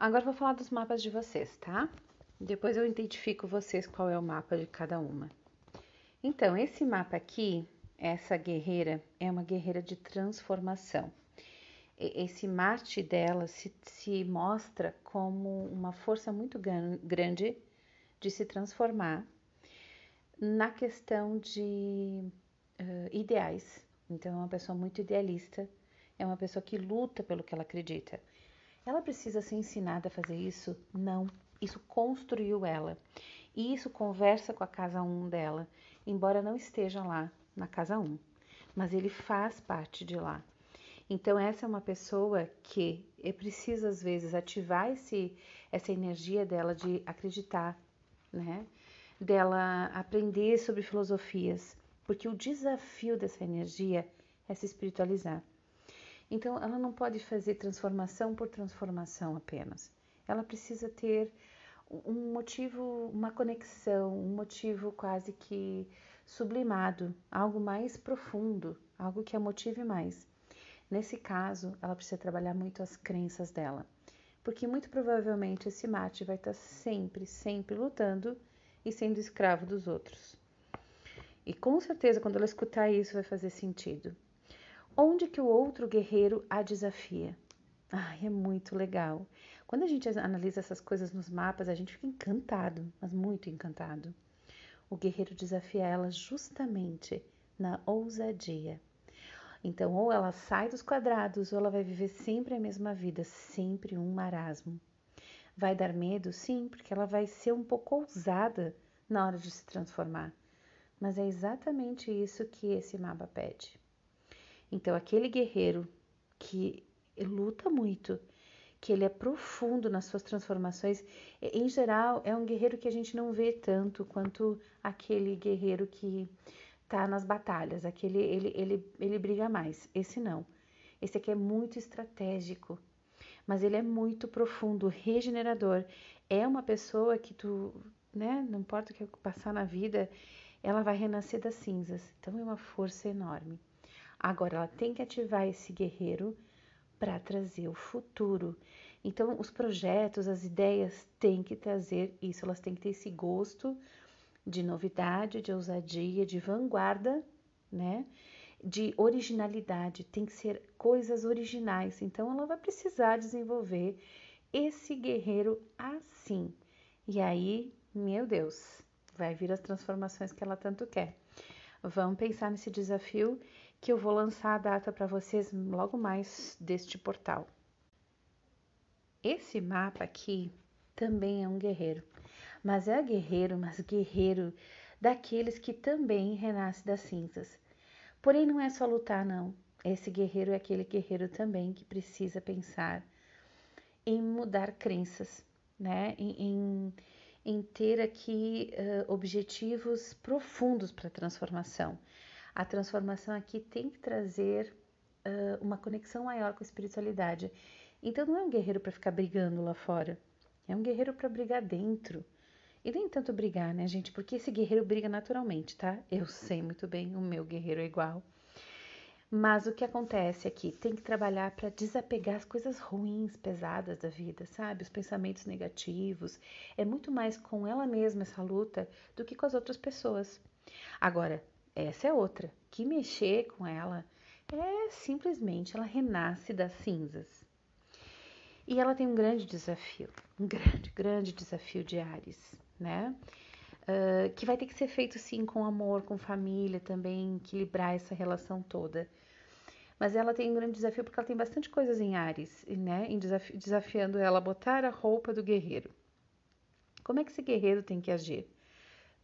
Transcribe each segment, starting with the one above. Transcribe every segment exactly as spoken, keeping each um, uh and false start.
Agora vou falar dos mapas de vocês, tá? Depois eu identifico vocês qual é o mapa de cada uma. Então, esse mapa aqui, essa guerreira, é uma guerreira de transformação. Esse Marte dela se, se mostra como uma força muito grande de se transformar na questão de uh, ideais. Então, é uma pessoa muito idealista, é uma pessoa que luta pelo que ela acredita. Ela precisa ser ensinada a fazer isso? Não. Isso construiu ela. E isso conversa com a casa um dela, embora não esteja lá na casa um. Mas ele faz parte de lá. Então, essa é uma pessoa que precisa, às vezes, ativar esse, essa energia dela de acreditar, né? Dela aprender sobre filosofias, porque o desafio dessa energia é se espiritualizar. Então, ela não pode fazer transformação por transformação apenas. Ela precisa ter um motivo, uma conexão, um motivo quase que sublimado, algo mais profundo, algo que a motive mais. Nesse caso, ela precisa trabalhar muito as crenças dela, porque muito provavelmente esse Marte vai estar sempre, sempre lutando e sendo escravo dos outros. E com certeza, quando ela escutar isso, vai fazer sentido. Onde que o outro guerreiro a desafia? Ai, é muito legal. Quando a gente analisa essas coisas nos mapas, a gente fica encantado, mas muito encantado. O guerreiro desafia ela justamente na ousadia. Então, ou ela sai dos quadrados, ou ela vai viver sempre a mesma vida, sempre um marasmo. Vai dar medo? Sim, porque ela vai ser um pouco ousada na hora de se transformar. Mas é exatamente isso que esse mapa pede. Então, aquele guerreiro que luta muito, que ele é profundo nas suas transformações, em geral, é um guerreiro que a gente não vê tanto quanto aquele guerreiro que tá nas batalhas, aquele ele, ele, ele briga mais, esse não. Esse aqui é muito estratégico, mas ele é muito profundo, regenerador. É uma pessoa que tu, né, não importa o que passar na vida, ela vai renascer das cinzas. Então é uma força enorme. Agora ela tem que ativar esse guerreiro para trazer o futuro. Então os projetos, as ideias têm que trazer isso, elas têm que ter esse gosto de novidade, de ousadia, de vanguarda, né? De originalidade, tem que ser coisas originais. Então, ela vai precisar desenvolver esse guerreiro assim. E aí, meu Deus, vai vir as transformações que ela tanto quer. Vamos pensar nesse desafio que eu vou lançar a data para vocês logo mais deste portal. Esse mapa aqui também é um guerreiro. Mas é guerreiro, mas guerreiro daqueles que também renasce das cinzas. Porém, não é só lutar, não. Esse guerreiro é aquele guerreiro também que precisa pensar em mudar crenças, né? Em, em, em ter aqui uh, objetivos profundos para a transformação. A transformação aqui tem que trazer uh, uma conexão maior com a espiritualidade. Então, não é um guerreiro para ficar brigando lá fora. É um guerreiro para brigar dentro. E nem tanto brigar, né, gente? Porque esse guerreiro briga naturalmente, tá? Eu sei muito bem, o meu guerreiro é igual. Mas o que acontece aqui? Tem que trabalhar para desapegar as coisas ruins, pesadas da vida, sabe? Os pensamentos negativos. É muito mais com ela mesma essa luta do que com as outras pessoas. Agora, essa é outra. Que mexer com ela é simplesmente ela renasce das cinzas. E ela tem um grande desafio, um grande, grande desafio de Áries, né? Uh, que vai ter que ser feito, sim, com amor, com família também, equilibrar essa relação toda. Mas ela tem um grande desafio porque ela tem bastante coisas em Áries, né? Em desafi- desafiando ela a botar a roupa do guerreiro. Como é que esse guerreiro tem que agir?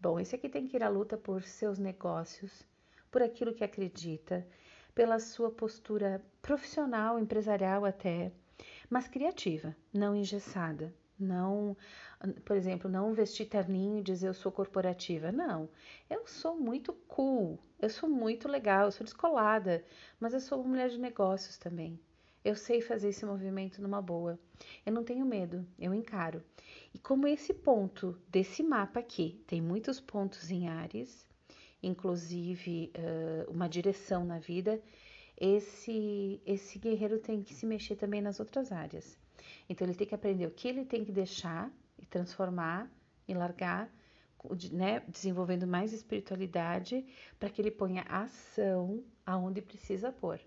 Bom, esse aqui tem que ir à luta por seus negócios, por aquilo que acredita, pela sua postura profissional, empresarial até, mas criativa, não engessada, não, por exemplo, não vestir terninho e dizer eu sou corporativa, não, eu sou muito cool, eu sou muito legal, eu sou descolada, mas eu sou uma mulher de negócios também, eu sei fazer esse movimento numa boa, eu não tenho medo, eu encaro. E como esse ponto desse mapa aqui, tem muitos pontos em Áries, inclusive uh, uma direção na vida, esse, esse guerreiro tem que se mexer também nas outras áreas. Então, ele tem que aprender o que ele tem que deixar e transformar e largar, né, desenvolvendo mais espiritualidade para que ele ponha ação aonde precisa pôr,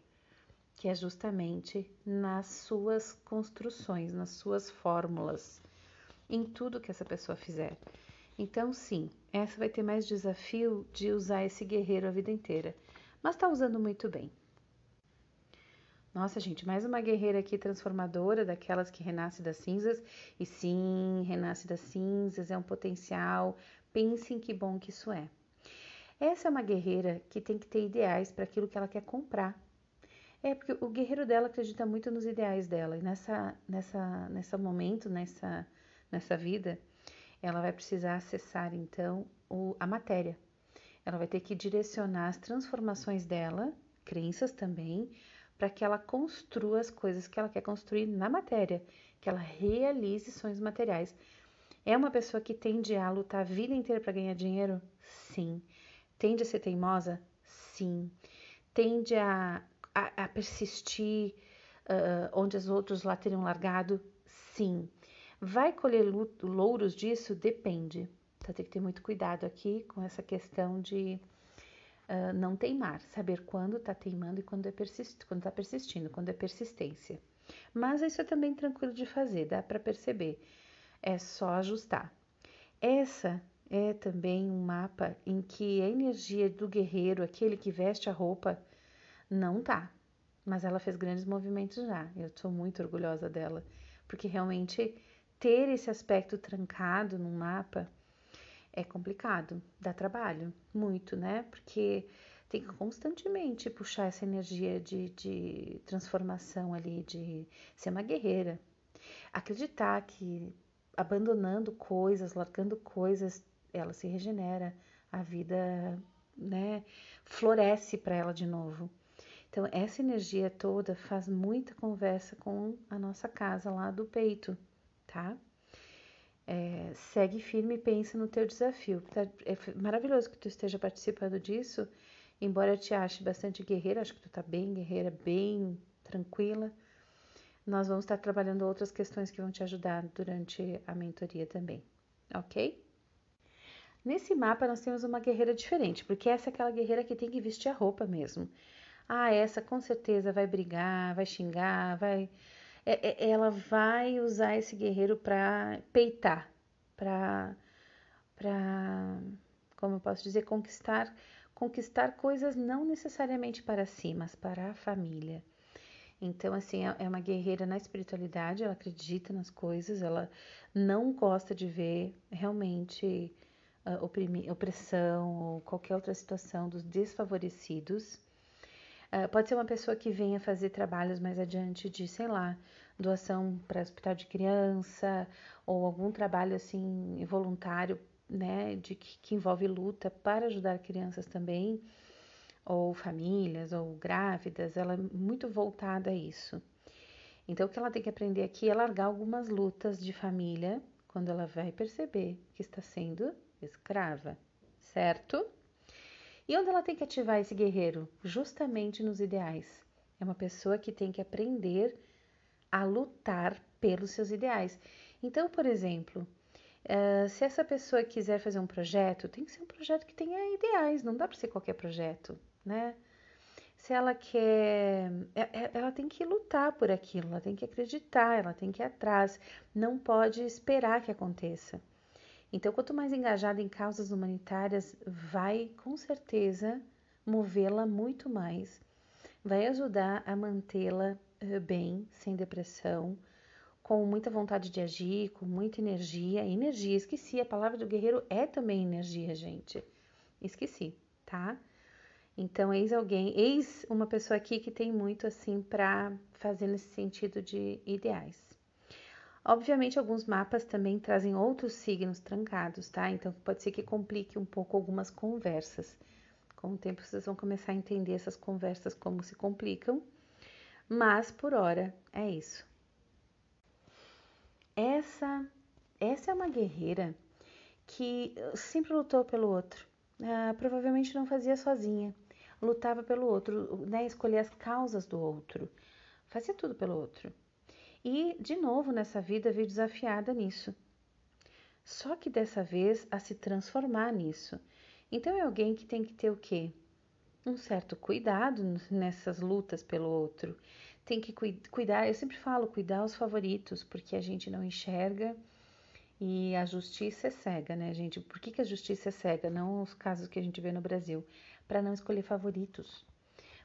que é justamente nas suas construções, nas suas fórmulas, em tudo que essa pessoa fizer. Então, sim, essa vai ter mais desafio de usar esse guerreiro a vida inteira, mas está usando muito bem. Nossa, gente, mais uma guerreira aqui transformadora, daquelas que renasce das cinzas. E sim, renasce das cinzas, é um potencial. Pensem que bom que isso é. Essa é uma guerreira que tem que ter ideais para aquilo que ela quer comprar. É porque o guerreiro dela acredita muito nos ideais dela. E nessa, nessa, nessa momento, nessa, nessa vida, ela vai precisar acessar, então, o, a matéria. Ela vai ter que direcionar as transformações dela, crenças também, para que ela construa as coisas que ela quer construir na matéria, que ela realize sonhos materiais. É uma pessoa que tende a lutar a vida inteira para ganhar dinheiro? Sim. Tende a ser teimosa? Sim. Tende a, a, a persistir uh, onde os outros lá teriam largado? Sim. Vai colher louros disso? Depende. Então, tem que ter muito cuidado aqui com essa questão de uh, não teimar. Saber quando está teimando e quando é persist- quando está persistindo, quando é persistência. Mas isso é também tranquilo de fazer, dá para perceber. É só ajustar. Essa é também um mapa em que a energia do guerreiro, aquele que veste a roupa, não tá. Mas ela fez grandes movimentos já. Eu estou muito orgulhosa dela. Porque realmente ter esse aspecto trancado num mapa é complicado, dá trabalho, muito, né? Porque tem que constantemente puxar essa energia de, de transformação ali, de ser uma guerreira. Acreditar que abandonando coisas, largando coisas, ela se regenera, a vida, né, floresce para ela de novo. Então, essa energia toda faz muita conversa com a nossa casa lá do peito. Tá? É, segue firme e pensa no teu desafio. Tá? É maravilhoso que tu esteja participando disso, embora eu te ache bastante guerreira, acho que tu tá bem guerreira, bem tranquila. Nós vamos estar trabalhando outras questões que vão te ajudar durante a mentoria também, ok? Nesse mapa nós temos uma guerreira diferente, porque essa é aquela guerreira que tem que vestir a roupa mesmo. Ah, essa com certeza vai brigar, vai xingar, vai... Ela vai usar esse guerreiro para peitar, para, como eu posso dizer, conquistar, conquistar coisas não necessariamente para si, mas para a família. Então, assim, é uma guerreira na espiritualidade, ela acredita nas coisas, ela não gosta de ver realmente oprimir, opressão ou qualquer outra situação dos desfavorecidos. Uh, pode ser uma pessoa que venha fazer trabalhos mais adiante de, sei lá, doação para hospital de criança ou algum trabalho assim voluntário, né, de que, que envolve luta para ajudar crianças também, ou famílias, ou grávidas. Ela é muito voltada a isso. Então, o que ela tem que aprender aqui é largar algumas lutas de família quando ela vai perceber que está sendo escrava, certo? E onde ela tem que ativar esse guerreiro? Justamente nos ideais. É uma pessoa que tem que aprender a lutar pelos seus ideais. Então, por exemplo, se essa pessoa quiser fazer um projeto, tem que ser um projeto que tenha ideais, não dá para ser qualquer projeto, né? Se ela quer... Ela tem que lutar por aquilo, ela tem que acreditar, ela tem que ir atrás, não pode esperar que aconteça. Então, quanto mais engajada em causas humanitárias, vai, com certeza, movê-la muito mais. Vai ajudar a mantê-la bem, sem depressão, com muita vontade de agir, com muita energia. Energia, esqueci, a palavra do guerreiro é também energia, gente. Esqueci, tá? Então, eis alguém, eis uma pessoa aqui que tem muito, assim, para fazer nesse sentido de ideais. Obviamente, alguns mapas também trazem outros signos trancados, tá? Então, pode ser que complique um pouco algumas conversas. Com o tempo, vocês vão começar a entender essas conversas, como se complicam. Mas, por hora, é isso. Essa, essa é uma guerreira que sempre lutou pelo outro. Ah, provavelmente não fazia sozinha. lutava pelo outro, né? Escolhia as causas do outro, fazia tudo pelo outro. E, de novo, nessa vida, veio desafiada nisso. Só que dessa vez a se transformar nisso. Então, é alguém que tem que ter o quê? Um certo cuidado nessas lutas pelo outro. Tem que cuidar, eu sempre falo, cuidar os favoritos, porque a gente não enxerga e a justiça é cega, né, gente? Por que que a justiça é cega? Não os casos que a gente vê no Brasil. Para não escolher favoritos.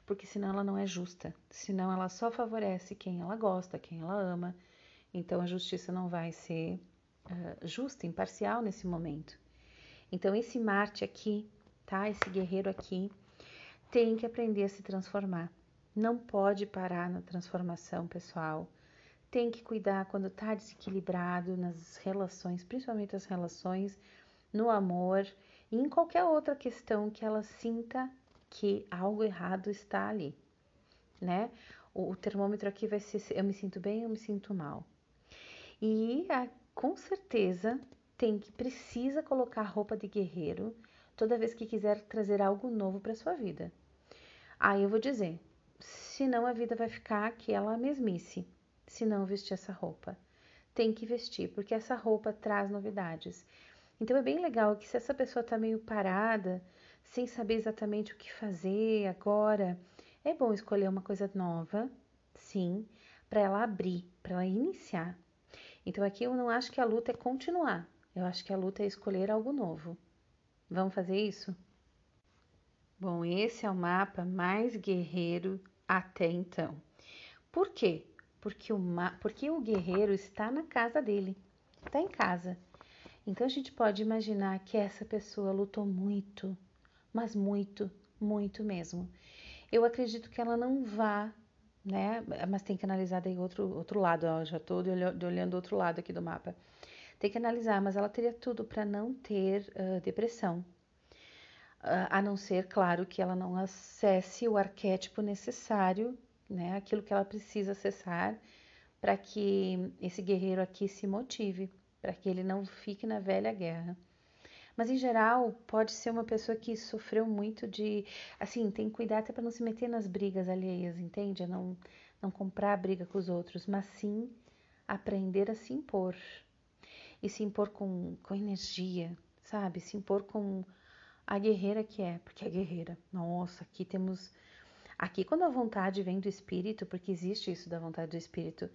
Porque senão ela não é justa, senão ela só favorece quem ela gosta, quem ela ama. Então, a justiça não vai ser uh, justa, imparcial nesse momento. Então, esse Marte aqui, tá? Esse guerreiro aqui, tem que aprender a se transformar. Não pode parar na transformação pessoal. Tem que cuidar quando tá desequilibrado nas relações, principalmente as relações, no amor e em qualquer outra questão que ela sinta que algo errado está ali, né? O, o termômetro aqui vai ser eu me sinto bem, eu me sinto mal. E a, com certeza tem que precisa colocar roupa de guerreiro toda vez que quiser trazer algo novo para sua vida. Aí eu vou dizer, senão a vida vai ficar aquela mesmice, se não vestir essa roupa. Tem que vestir, porque essa roupa traz novidades. Então é bem legal que se essa pessoa tá meio parada, sem saber exatamente o que fazer agora, é bom escolher uma coisa nova, sim, para ela abrir, para ela iniciar. Então aqui eu não acho que a luta é continuar, eu acho que a luta é escolher algo novo. Vamos fazer isso? Bom, esse é o mapa mais guerreiro até então. Por quê? Porque o, ma... Porque o guerreiro está na casa dele, está em casa. Então a gente pode imaginar que essa pessoa lutou muito, mas muito, muito mesmo. Eu acredito que ela não vá, né? Mas tem que analisar daí outro, outro lado, ó, já estou olhando o outro lado aqui do mapa. Tem que analisar, mas ela teria tudo para não ter uh, depressão. Uh, a não ser, claro, que ela não acesse o arquétipo necessário, né? Aquilo que ela precisa acessar para que esse guerreiro aqui se motive, para que ele não fique na velha guerra. Mas, em geral, pode ser uma pessoa que sofreu muito de... Assim, tem que cuidar até para não se meter nas brigas alheias, entende? Não, não comprar briga com os outros, mas sim aprender a se impor. E se impor com, com energia, sabe? Se impor com a guerreira que é, porque é guerreira. Nossa, aqui temos... Aqui, quando a vontade vem do espírito, porque existe isso da vontade do espírito,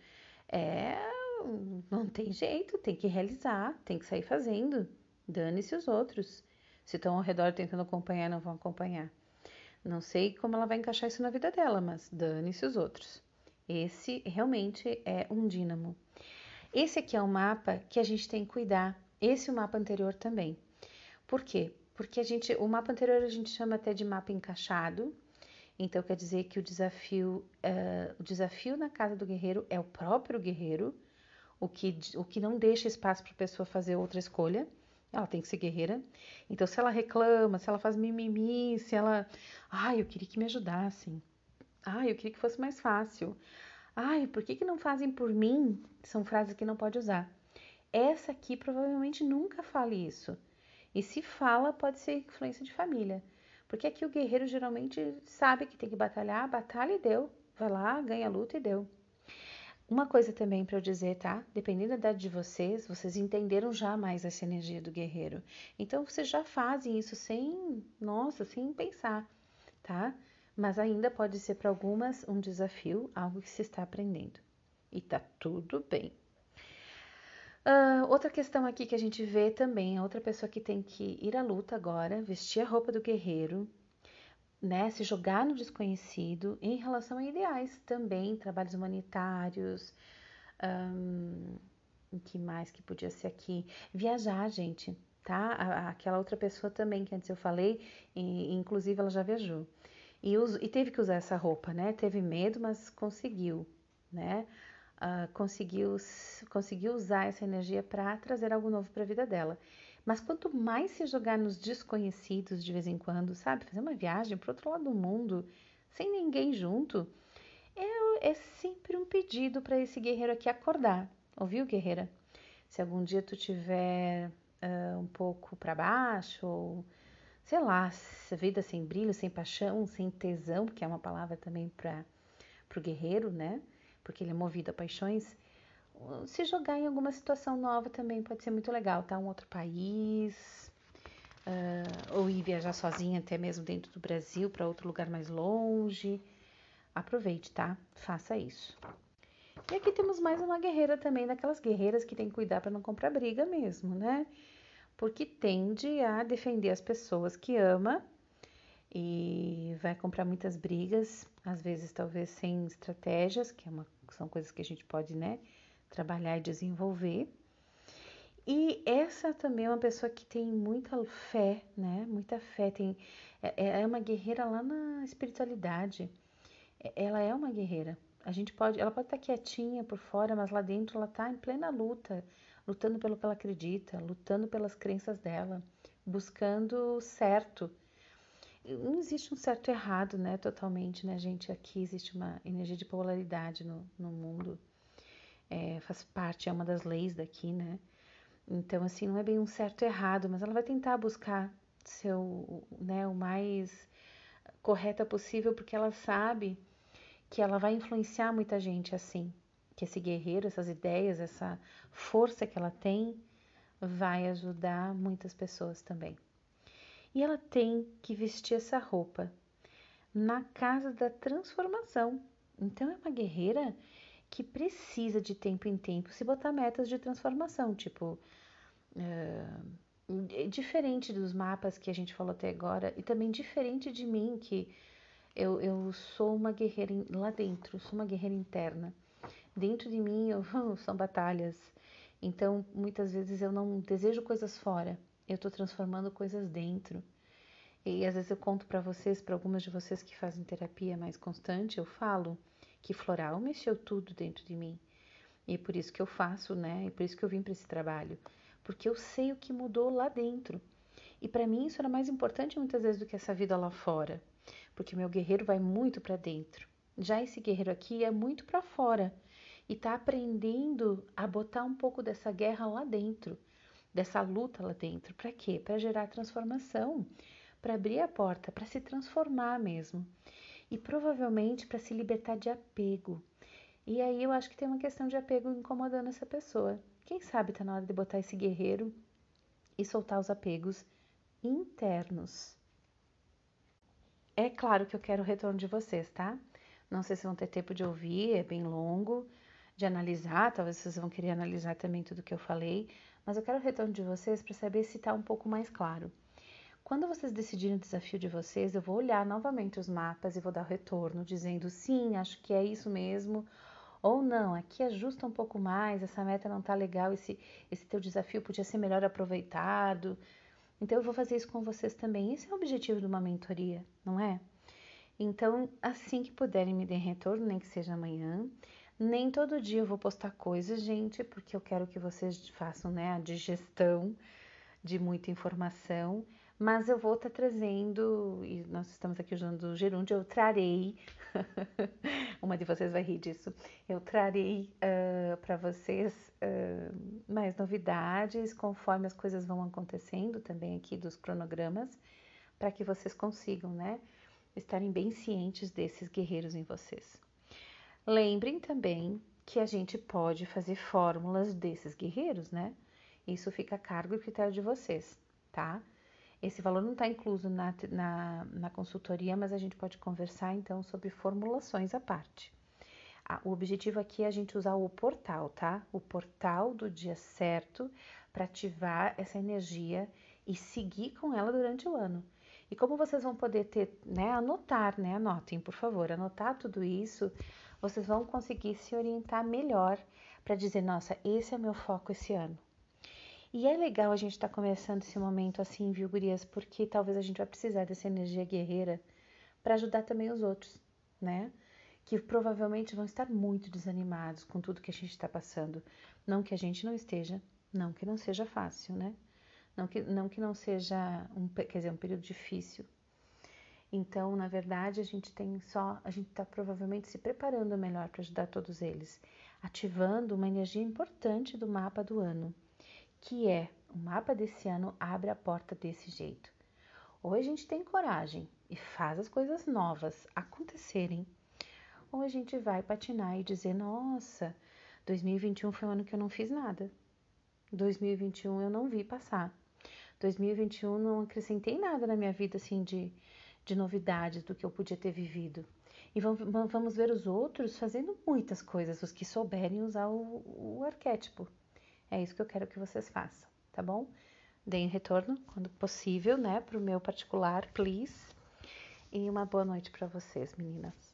é... não tem jeito, tem que realizar, tem que sair fazendo. Dane-se os outros. Se estão ao redor tentando acompanhar, não vão acompanhar. Não sei como ela vai encaixar isso na vida dela, mas dane-se os outros. Esse realmente é um dínamo. Esse aqui é um mapa que a gente tem que cuidar. Esse é o mapa anterior também. Por quê? Porque a gente, o mapa anterior a gente chama até de mapa encaixado. Então, quer dizer que o desafio, uh, o desafio na casa do guerreiro é o próprio guerreiro, o que, o que não deixa espaço para a pessoa fazer outra escolha. Ela tem que ser guerreira. Então, se ela reclama, se ela faz mimimi, se ela... Ai, eu queria que me ajudassem. Ai, eu queria que fosse mais fácil. Ai, por que que não fazem por mim? São frases que não pode usar. Essa aqui provavelmente nunca fale isso. E se fala, pode ser influência de família. Porque aqui o guerreiro geralmente sabe que tem que batalhar, batalha e deu. Vai lá, ganha a luta e deu. Uma coisa também para eu dizer, tá? Dependendo da idade de vocês, vocês entenderam já mais essa energia do guerreiro. Então, vocês já fazem isso sem, nossa, sem pensar, tá? Mas ainda pode ser para algumas um desafio, algo que se está aprendendo. E tá tudo bem. Uh, outra questão aqui que a gente vê também, outra pessoa que tem que ir à luta agora, vestir a roupa do guerreiro, né, se jogar no desconhecido em relação a ideais também, trabalhos humanitários, hum, que mais que podia ser aqui? Viajar, gente, tá? A, aquela outra pessoa também que antes eu falei, e, inclusive ela já viajou. E, us, e teve que usar essa roupa, né? Teve medo, mas conseguiu, né? Uh, conseguiu, conseguiu usar essa energia para trazer algo novo para a vida dela. Mas quanto mais se jogar nos desconhecidos de vez em quando, sabe? Fazer uma viagem para o outro lado do mundo, sem ninguém junto, é, é sempre um pedido para esse guerreiro aqui acordar. Ouviu, guerreira? Se algum dia tu tiver uh, um pouco para baixo, ou sei lá, vida sem brilho, sem paixão, sem tesão, que é uma palavra também para o guerreiro, né? Porque ele é movido a paixões. Se jogar em alguma situação nova também pode ser muito legal, tá? Um outro país, uh, ou ir viajar sozinha até mesmo dentro do Brasil para outro lugar mais longe. Aproveite, tá? Faça isso. E aqui temos mais uma guerreira também, daquelas guerreiras que tem que cuidar para não comprar briga mesmo, né? Porque tende a defender as pessoas que ama e vai comprar muitas brigas, às vezes talvez sem estratégias, que é uma, são coisas que a gente pode, né, trabalhar e desenvolver. E essa também é uma pessoa que tem muita fé, né? Muita fé, tem, é, é uma guerreira lá na espiritualidade. Ela é uma guerreira. A gente pode, ela pode estar quietinha por fora, mas lá dentro ela está em plena luta, lutando pelo que ela acredita, lutando pelas crenças dela, buscando o certo. Não existe um certo errado, né? Totalmente, né, gente? Aqui existe uma energia de polaridade no, no mundo. É, faz parte, é uma das leis daqui, né? Então, assim, não é bem um certo errado, mas ela vai tentar buscar ser o, né, o mais correta possível, porque ela sabe que ela vai influenciar muita gente assim, que esse guerreiro, essas ideias, essa força que ela tem, vai ajudar muitas pessoas também. E ela tem que vestir essa roupa na casa da transformação. Então, é uma guerreira que precisa de tempo em tempo se botar metas de transformação, tipo... Uh... diferente dos mapas que a gente falou até agora, e também diferente de mim, que eu, eu sou uma guerreira in, lá dentro, sou uma guerreira interna. Dentro de mim eu, são batalhas, então muitas vezes eu não desejo coisas fora, eu estou transformando coisas dentro. E às vezes eu conto para vocês, para algumas de vocês que fazem terapia mais constante, eu falo que floral mexeu tudo dentro de mim, e é por isso que eu faço, né? E por isso que eu vim para esse trabalho. Porque eu sei o que mudou lá dentro. E para mim isso era mais importante muitas vezes do que essa vida lá fora. Porque meu guerreiro vai muito para dentro. Já esse guerreiro aqui é muito para fora. E tá aprendendo a botar um pouco dessa guerra lá dentro. Dessa luta lá dentro. Para quê? Para gerar transformação. Para abrir a porta. Para se transformar mesmo. E provavelmente para se libertar de apego. E aí eu acho que tem uma questão de apego incomodando essa pessoa. Quem sabe tá na hora de botar esse guerreiro e soltar os apegos internos. É claro que eu quero o retorno de vocês, tá? Não sei se vão ter tempo de ouvir, é bem longo, de analisar, talvez vocês vão querer analisar também tudo que eu falei, mas eu quero o retorno de vocês para saber se tá um pouco mais claro. Quando vocês decidirem o desafio de vocês, eu vou olhar novamente os mapas e vou dar o retorno, dizendo sim, acho que é isso mesmo, ou não, aqui ajusta um pouco mais, essa meta não tá legal, esse, esse teu desafio podia ser melhor aproveitado. Então, eu vou fazer isso com vocês também. Esse é o objetivo de uma mentoria, não é? Então, assim que puderem me dar retorno, nem que seja amanhã, nem todo dia eu vou postar coisas, gente, porque eu quero que vocês façam, né, a digestão de muita informação, mas eu vou estar tá trazendo, e nós estamos aqui usando o gerúndio, eu trarei, uma de vocês vai rir disso, eu trarei uh, para vocês uh, mais novidades, conforme as coisas vão acontecendo também aqui dos cronogramas, para que vocês consigam, né, estarem bem cientes desses guerreiros em vocês. Lembrem também que a gente pode fazer fórmulas desses guerreiros, né? Isso fica a cargo e critério de vocês, tá? Esse valor não está incluso na, na, na consultoria, mas a gente pode conversar, então, sobre formulações à parte. Ah, o objetivo aqui é a gente usar o portal, tá? O portal do dia certo para ativar essa energia e seguir com ela durante o ano. E como vocês vão poder ter, né, anotar, né? Anotem, por favor, anotar tudo isso, vocês vão conseguir se orientar melhor para dizer, nossa, esse é o meu foco esse ano. E é legal a gente estar tá começando esse momento assim, viu, gurias? Porque talvez a gente vai precisar dessa energia guerreira para ajudar também os outros, né? Que provavelmente vão estar muito desanimados com tudo que a gente está passando. Não que a gente não esteja, não que não seja fácil, né? Não que não, que não seja, um, quer dizer, um período difícil. Então, na verdade, a gente tem só, a gente está provavelmente se preparando melhor para ajudar todos eles, ativando uma energia importante do mapa do ano. Que é, o mapa desse ano abre a porta desse jeito. Ou a gente tem coragem e faz as coisas novas acontecerem, ou a gente vai patinar e dizer, nossa, dois mil e vinte e um foi um ano que eu não fiz nada, dois mil e vinte e um eu não vi passar, dois mil e vinte e um não acrescentei nada na minha vida assim de, de novidades do que eu podia ter vivido. E vamos ver os outros fazendo muitas coisas, os que souberem usar o, o arquétipo. É isso que eu quero que vocês façam, tá bom? Deem retorno, quando possível, né, pro meu particular, please. E uma boa noite para vocês, meninas.